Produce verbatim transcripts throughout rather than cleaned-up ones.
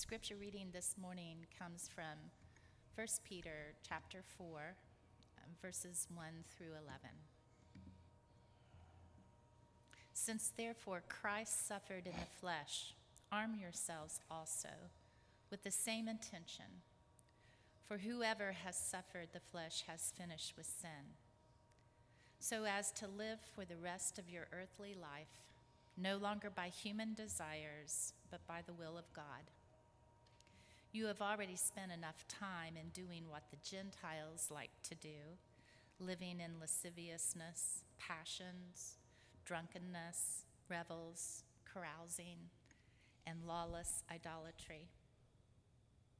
scripture reading this morning comes from First Peter chapter four, verses one through eleven. Since therefore Christ suffered in the flesh, arm yourselves also with the same intention. For whoever has suffered the flesh has finished with sin, so as to live for the rest of your earthly life, no longer by human desires, but by the will of God. You have already spent enough time in doing what the Gentiles like to do, living in lasciviousness, passions, drunkenness, revels, carousing, and lawless idolatry.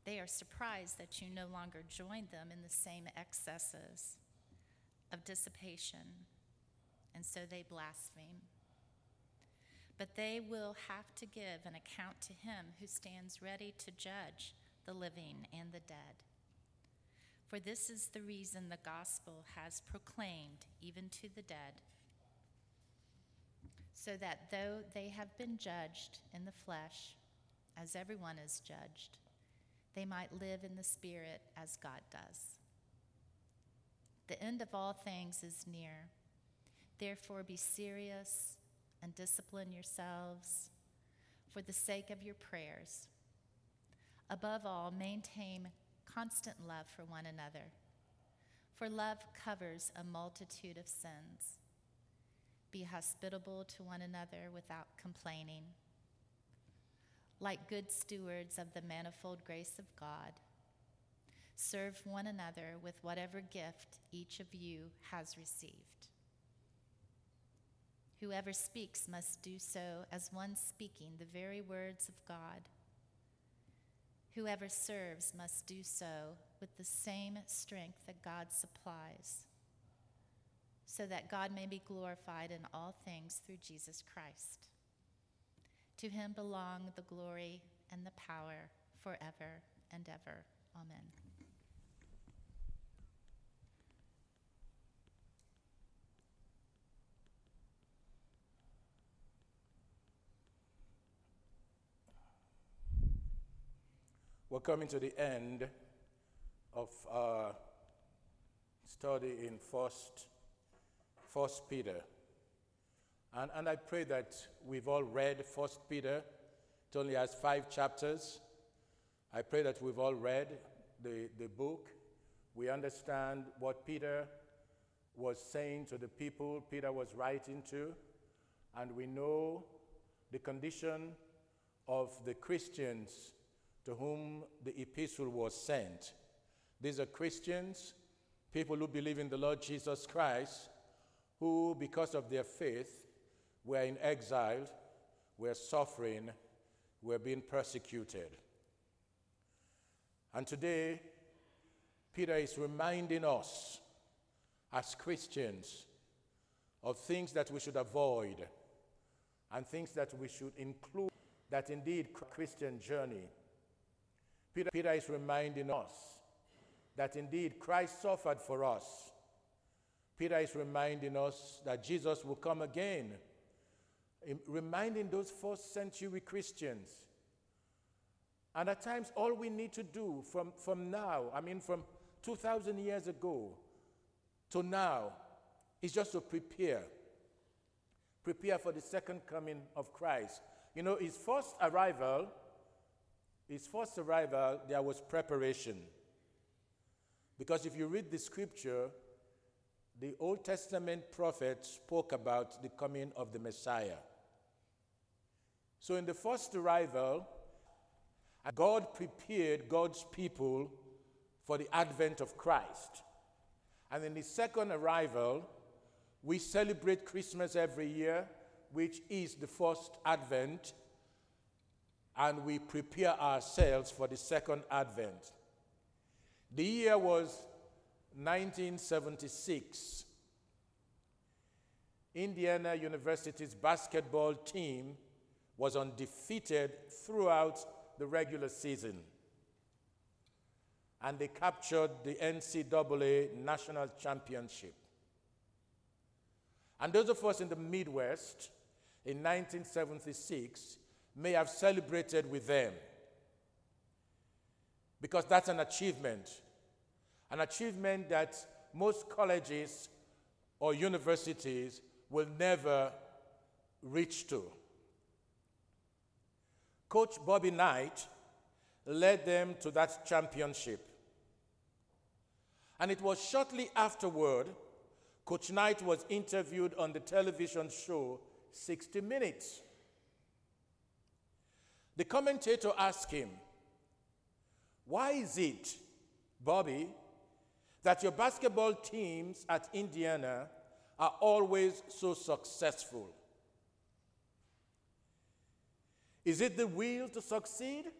They are surprised that you no longer join them in the same excesses of dissipation, and so they blaspheme. But they will have to give an account to him who stands ready to judge the living and the dead. For this is the reason the gospel has proclaimed even to the dead, so that though they have been judged in the flesh, as everyone is judged, they might live in the Spirit as God does. The end of all things is near. Therefore be serious and discipline yourselves for the sake of your prayers. Above all, maintain constant love for one another, for love covers a multitude of sins. Be hospitable to one another without complaining. Like good stewards of the manifold grace of God, serve one another with whatever gift each of you has received. Whoever speaks must do so as one speaking the very words of God. Whoever serves must do so with the same strength that God supplies, so that God may be glorified in all things through Jesus Christ. To him belong the glory and the power forever and ever. Amen. We're coming to the end of our study in First, First Peter. And, and I pray that we've all read First Peter. It only has five chapters. I pray that we've all read the, the book. We understand what Peter was saying to the people Peter was writing to. And we know the condition of the Christians to whom the epistle was sent. These are Christians, people who believe in the Lord Jesus Christ, who, because of their faith, we're in exile, we're suffering, we're being persecuted. And today, Peter is reminding us as Christians of things that we should avoid and things that we should include, that indeed Christian journey. Peter, Peter is reminding us that indeed Christ suffered for us. Peter is reminding us that Jesus will come again, reminding those first century Christians. And at times, all we need to do from, from now, I mean from two thousand years ago to now, is just to prepare. Prepare for the second coming of Christ. You know, his first arrival, his first arrival, there was preparation. Because if you read the scripture, the Old Testament prophets spoke about the coming of the Messiah. So in the first arrival, God prepared God's people for the advent of Christ. And in the second arrival, we celebrate Christmas every year, which is the first advent, and we prepare ourselves for the second advent. The year was nineteen seventy-six. Indiana University's basketball team was undefeated throughout the regular season, and they captured the N C double A national championship. And those of us in the Midwest in nineteen seventy-six may have celebrated with them. because that's an achievement, an achievement that most colleges or universities will never reach to. Coach Bobby Knight led them to that championship. And it was shortly afterward, Coach Knight was interviewed on the television show sixty minutes. The commentator asked him, "Why is it, Bobby, that your basketball teams at Indiana are always so successful? Is it the will to succeed?"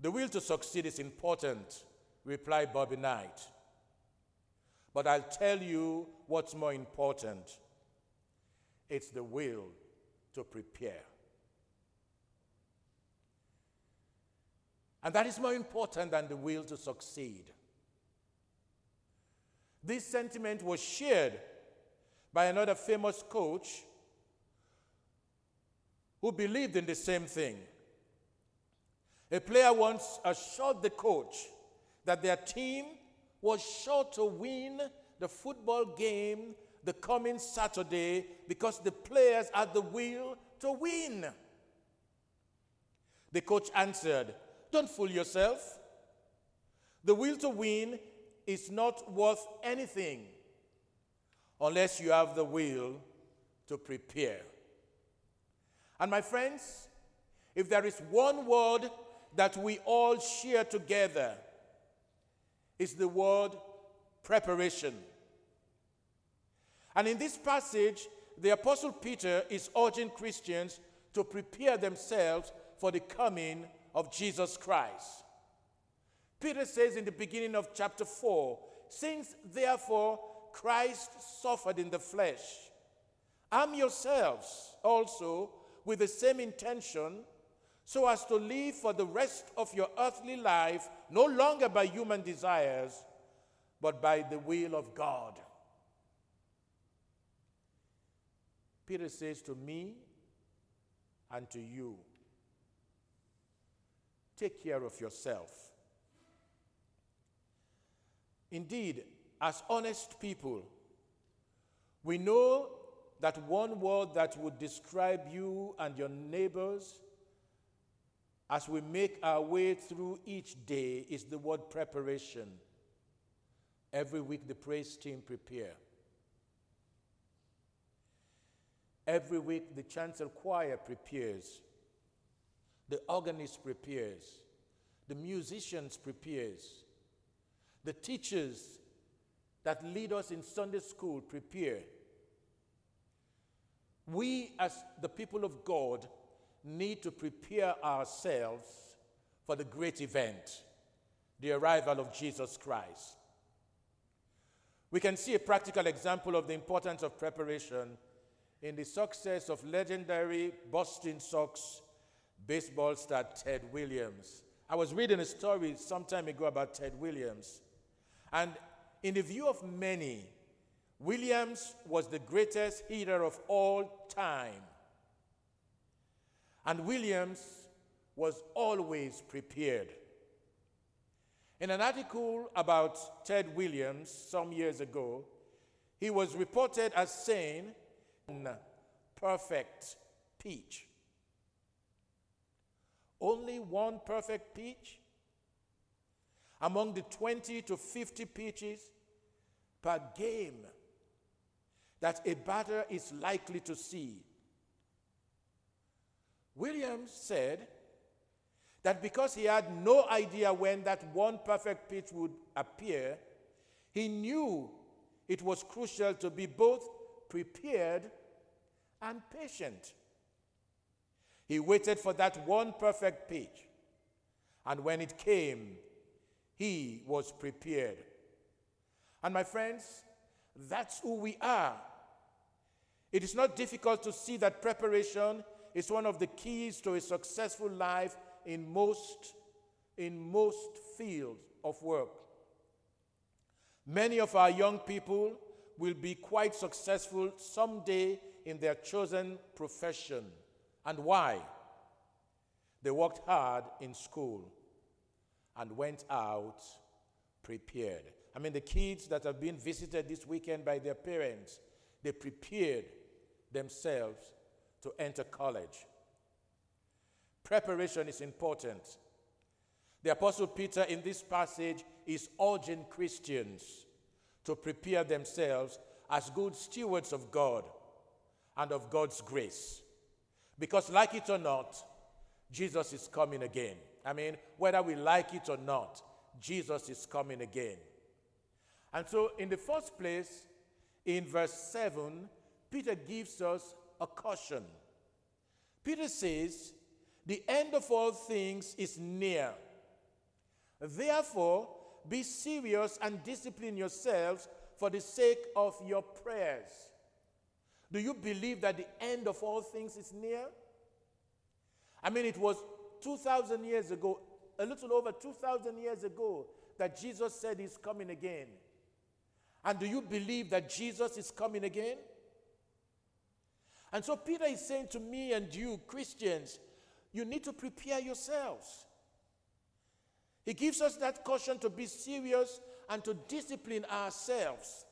"The will to succeed is important," replied Bobby Knight. "But I'll tell you what's more important. It's the will to prepare." And that is more important than the will to succeed. This sentiment was shared by another famous coach who believed in the same thing. A player once assured the coach that their team was sure to win the football game the coming Saturday because the players had the will to win. The coach answered, "Don't fool yourself. The will to win is not worth anything unless you have the will to prepare." And my friends, if there is one word that we all share together, it's the word preparation. And in this passage, the Apostle Peter is urging Christians to prepare themselves for the coming of Jesus Christ. Peter says in the beginning of chapter four, "Since therefore Christ suffered in the flesh, arm yourselves also with the same intention, so as to live for the rest of your earthly life, no longer by human desires, but by the will of God." Peter says to me and to you, take care of yourself. Indeed, as honest people, we know that one word that would describe you and your neighbors as we make our way through each day is the word preparation. Every week the praise team prepare. Every week the chancel choir prepares. The organist prepares. The musicians prepares. The teachers that lead us in Sunday school prepare. We as the people of God need to prepare ourselves for the great event, the arrival of Jesus Christ. We can see a practical example of the importance of preparation in the success of legendary Boston Sox baseball star Ted Williams. I was reading a story some time ago about Ted Williams, and in the view of many, Williams was the greatest hitter of all time. And Williams was always prepared. In an article about Ted Williams some years ago, he was reported as saying, "Perfect pitch." Only one perfect pitch? Among the twenty to fifty pitches per game that a batter is likely to see, Williams said that because he had no idea when that one perfect pitch would appear, he knew it was crucial to be both prepared and patient. He waited for that one perfect pitch, and when it came, he was prepared. And my friends, that's who we are. It is not difficult to see that preparation is one of the keys to a successful life in most, in most fields of work. Many of our young people will be quite successful someday in their chosen profession. And why? They worked hard in school and went out prepared. I mean, the kids that have been visited this weekend by their parents, they prepared themselves to enter college. Preparation is important. The Apostle Peter in this passage is urging Christians to prepare themselves as good stewards of God and of God's grace. Because like it or not, Jesus is coming again. I mean, whether we like it or not, Jesus is coming again. And so in the first place, in verse seven, Peter gives us a caution. Peter says, "The end of all things is near. Therefore, be serious and discipline yourselves for the sake of your prayers." Do you believe that the end of all things is near? I mean, it was two thousand years ago, a little over two thousand years ago, that Jesus said he's coming again. And do you believe that Jesus is coming again? And so Peter is saying to me and you, Christians, you need to prepare yourselves. He gives us that caution to be serious and to discipline ourselves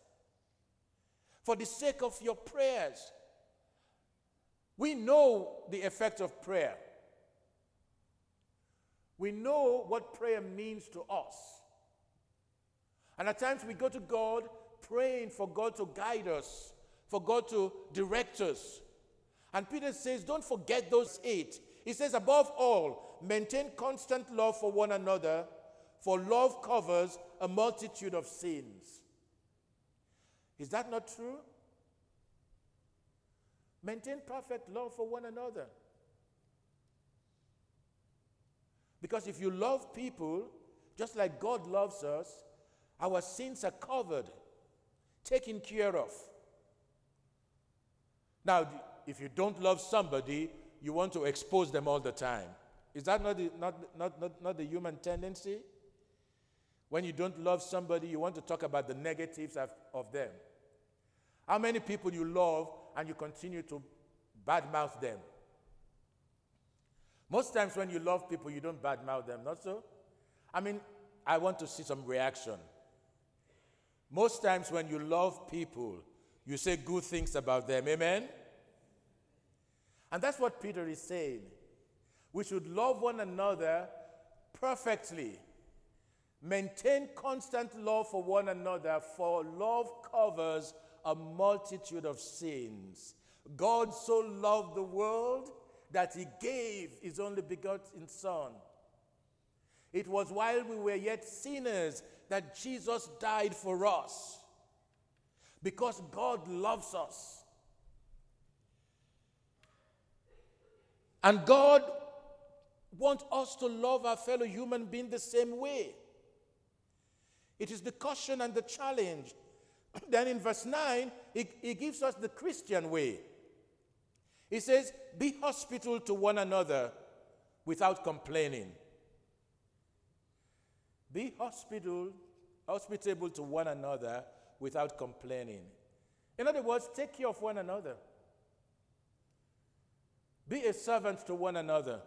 for the sake of your prayers. We know the effect of prayer. We know what prayer means to us. And at times we go to God praying for God to guide us, for God to direct us. And Peter says, don't forget those eight. He says, above all, maintain constant love for one another, for love covers a multitude of sins. Is that not true? Maintain perfect love for one another. Because if you love people, just like God loves us, our sins are covered, taken care of. Now, if you don't love somebody, you want to expose them all the time. Is that not the, not, not, not, not the human tendency? When you don't love somebody, you want to talk about the negatives of, of them. How many people you love and you continue to badmouth them? Most times when you love people, you don't badmouth them, not so? I mean, I want to see some reaction. Most times when you love people, you say good things about them, amen? And that's what Peter is saying. We should love one another perfectly. Maintain constant love for one another, for love covers a multitude of sins. God so loved the world that he gave his only begotten Son. It was while we were yet sinners that Jesus died for us, because God loves us. And God wants us to love our fellow human being the same way. It is the caution and the challenge. Then in verse nine, he, he gives us the Christian way. He says, be hospitable to one another without complaining. Be hospitable, hospitable to one another without complaining. In other words, take care of one another. Be a servant to one another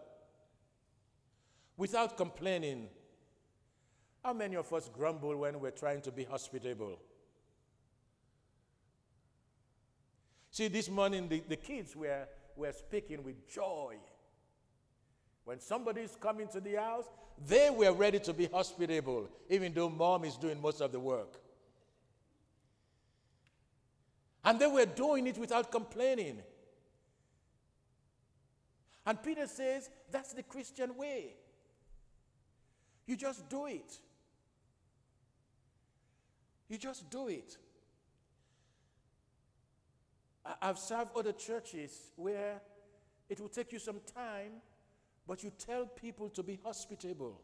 without complaining. How many of us grumble when we're trying to be hospitable? See, this morning the, the kids were, were speaking with joy. When somebody's coming to the house, they were ready to be hospitable, even though mom is doing most of the work. And they were doing it without complaining. And Peter says, that's the Christian way. You just do it. You just do it. I've served other churches where it will take you some time, but you tell people to be hospitable.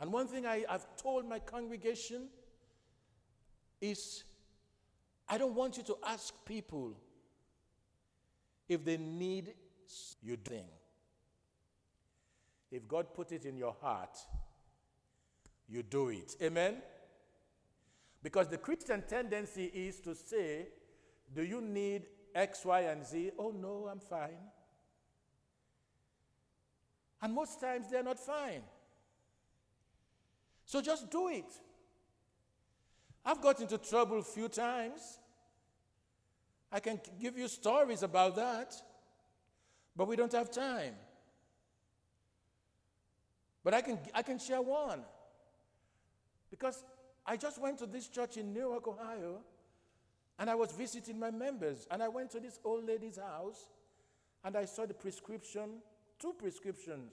And one thing I, I've told my congregation is, I don't want you to ask people if they need you thing. If God put it in your heart, you do it. Amen? Because the Christian tendency is to say, do you need X, Y, and Z? Oh, no, I'm fine. And most times they're not fine. So just do it. I've got into trouble a few times. I can give you stories about that, but we don't have time. But I can, I can share one. Because I just went to this church in Newark, Ohio, and I was visiting my members, and I went to this old lady's house, and I saw the prescription, two prescriptions,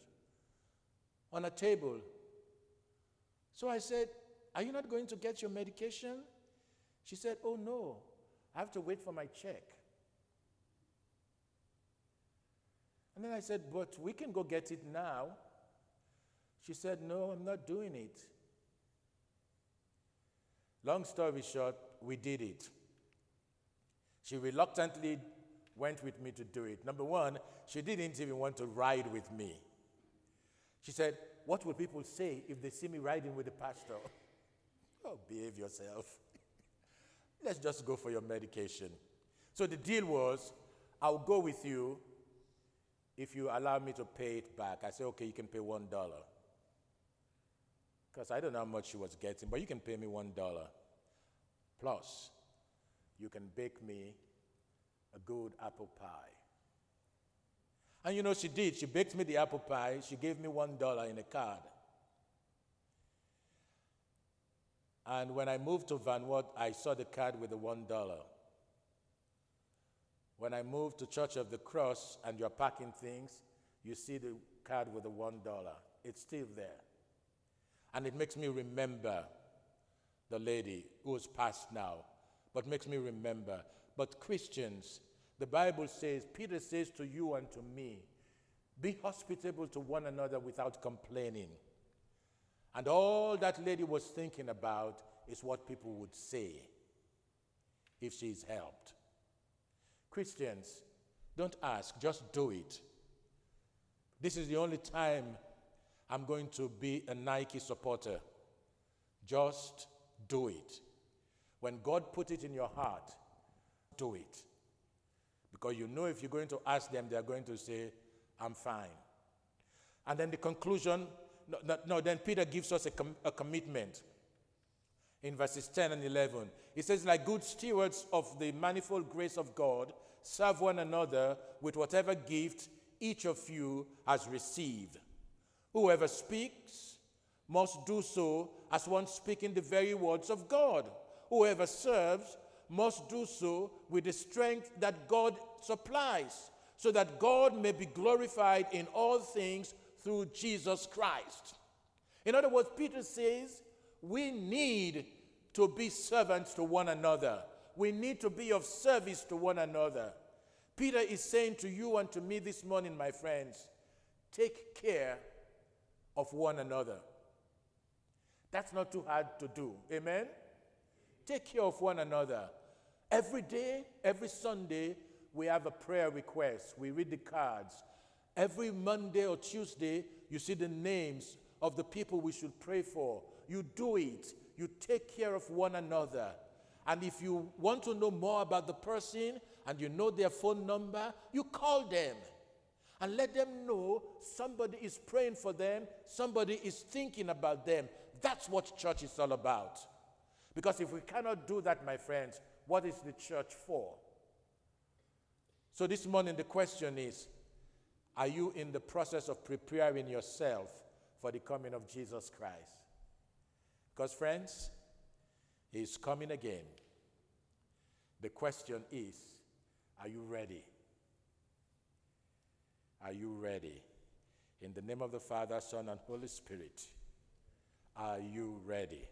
on a table. So I said, "Are you not going to get your medication?" She said, "Oh no, I have to wait for my check." And then I said, "But we can go get it now." She said, "No, I'm not doing it." Long story short, we did it. She reluctantly went with me to do it. Number one, she didn't even want to ride with me. She said, "What would people say if they see me riding with the pastor?" Oh, behave yourself. Let's just go for your medication. So the deal was, "I'll go with you if you allow me to pay it back." I said, "Okay, you can pay one dollar. Because I don't know how much she was getting, but you can pay me one dollar. Plus, you can bake me a good apple pie." And you know, she did. She baked me the apple pie. She gave me one dollar in a card. And when I moved to Vanuatu, I saw the card with the one dollar. When I moved to Church of the Cross and you're packing things, you see the card with the one dollar. It's still there. And it makes me remember the lady who is passed now, but makes me remember. But Christians, the Bible says, Peter says to you and to me, be hospitable to one another without complaining. And all that lady was thinking about is what people would say if she is helped. Christians, don't ask, just do it. This is the only time I'm going to be a Nike supporter. Just do it. When God put it in your heart, do it. Because you know if you're going to ask them, they're going to say, "I'm fine." And then the conclusion, no, no, no then Peter gives us a, com- a commitment in verses ten and eleven. He says, "Like good stewards of the manifold grace of God, serve one another with whatever gift each of you has received. Whoever speaks must do so as one speaking the very words of God. Whoever serves must do so with the strength that God supplies, so that God may be glorified in all things through Jesus Christ." In other words, Peter says, we need to be servants to one another. We need to be of service to one another. Peter is saying to you and to me this morning, my friends, take care of one another. That's not too hard to do. Amen? Take care of one another. Every day, every Sunday, we have a prayer request. We read the cards. Every Monday or Tuesday, you see the names of the people we should pray for. You do it. You take care of one another. And if you want to know more about the person and you know their phone number, you call them. And let them know somebody is praying for them, somebody is thinking about them. That's what church is all about. Because if we cannot do that, my friends, what is the church for? So this morning the question is, are you in the process of preparing yourself for the coming of Jesus Christ? Because friends, he's coming again. The question is, are you ready? Are you ready? In the name of the Father, Son, and Holy Spirit, are you ready?